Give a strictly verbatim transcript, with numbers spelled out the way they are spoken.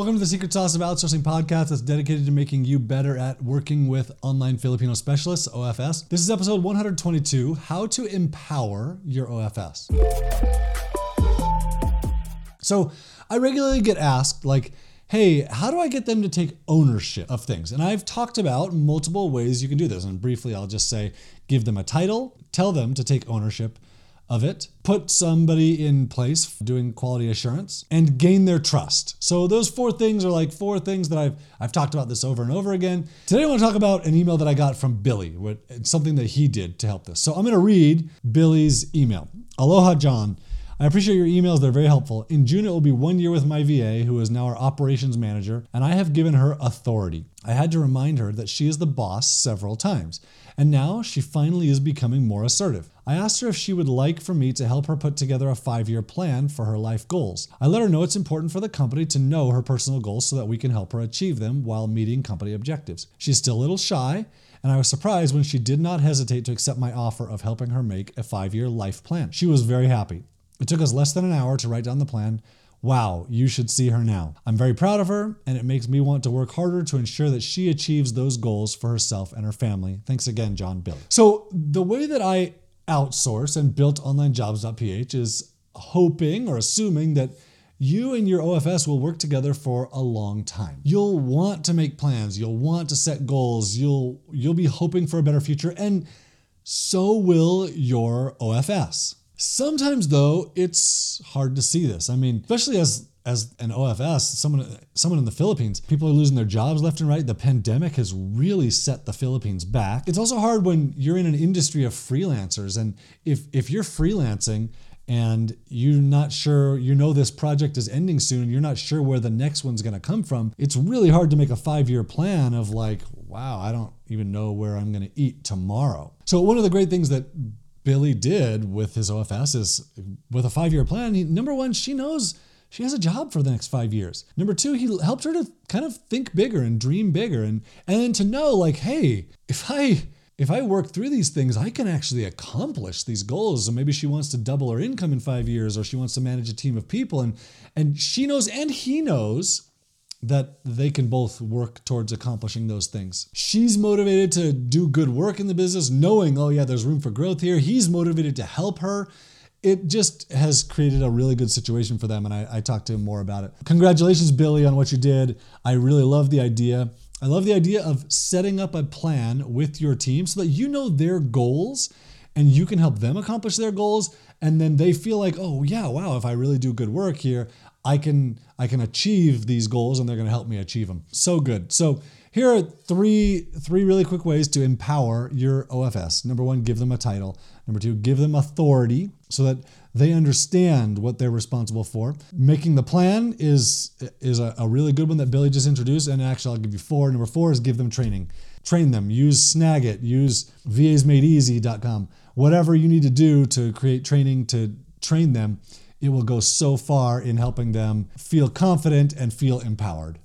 Welcome to the Secret Sauce of Outsourcing podcast that's dedicated to making you better at working with Online Filipino Specialists, O F S. This is episode one hundred twenty-two, How to Empower Your O F S. So I regularly get asked, like, hey, how do I get them to take ownership of things? And I've talked about multiple ways you can do this. And briefly, I'll just say, give them a title, tell them to take ownership of it, put somebody in place doing quality assurance, and gain their trust. So those four things are like four things that I've I've talked about this over and over again. Today I want to talk about an email that I got from Billy, something that he did to help this. So I'm going to read Billy's email. Aloha, John. I appreciate your emails. They're very helpful. In June, it will be one year with my V A, who is now our operations manager, and I have given her authority. I had to remind her that she is the boss several times, and now she finally is becoming more assertive. I asked her if she would like for me to help her put together a five-year plan for her life goals. I let her know it's important for the company to know her personal goals so that we can help her achieve them while meeting company objectives. She's still a little shy, and I was surprised when she did not hesitate to accept my offer of helping her make a five-year life plan. She was very happy. It took us less than an hour to write down the plan. Wow, you should see her now. I'm very proud of her, and it makes me want to work harder to ensure that she achieves those goals for herself and her family. Thanks again, John. Billy. So the way that I outsource and built online jobs dot p h is hoping or assuming that you and your O F S will work together for a long time. You'll want to make plans. You'll want to set goals. You'll, you'll be hoping for a better future, and so will your O F S. Sometimes though, it's hard to see this. I mean, especially as as an O F S, someone someone in the Philippines, people are losing their jobs left and right. The pandemic has really set the Philippines back. It's also hard when you're in an industry of freelancers, and if if you're freelancing and you're not sure, you know this project is ending soon, and you're not sure where the next one's gonna come from, it's really hard to make a five-year plan of like, wow, I don't even know where I'm gonna eat tomorrow. So one of the great things that Billy did with his O F S is with a five-year plan. He, number one, she knows she has a job for the next five years. Number two, he helped her to kind of think bigger and dream bigger, and and to know like, hey, if I if I work through these things, I can actually accomplish these goals. So maybe she wants to double her income in five years, or she wants to manage a team of people, and and she knows and he knows that they can both work towards accomplishing those things. She's motivated to do good work in the business, knowing, oh yeah, there's room for growth here. He's motivated to help her. It just has created a really good situation for them, and I, I talked to him more about it. Congratulations, Billy, on what you did. I really love the idea. I love the idea of setting up a plan with your team so that you know their goals and you can help them accomplish their goals, and then they feel like, oh yeah, wow, if I really do good work here, I can I can achieve these goals, and they're going to help me achieve them. So good. So here are three three really quick ways to empower your O F S. Number one, give them a title. Number two, give them authority so that they understand what they're responsible for. Making the plan is is a, a really good one that Billy just introduced, and actually I'll give you four. Number four is give them training. Train them. Use Snagit. Use V A s made easy dot com. Whatever you need to do to create training to train them. It will go so far in helping them feel confident and feel empowered.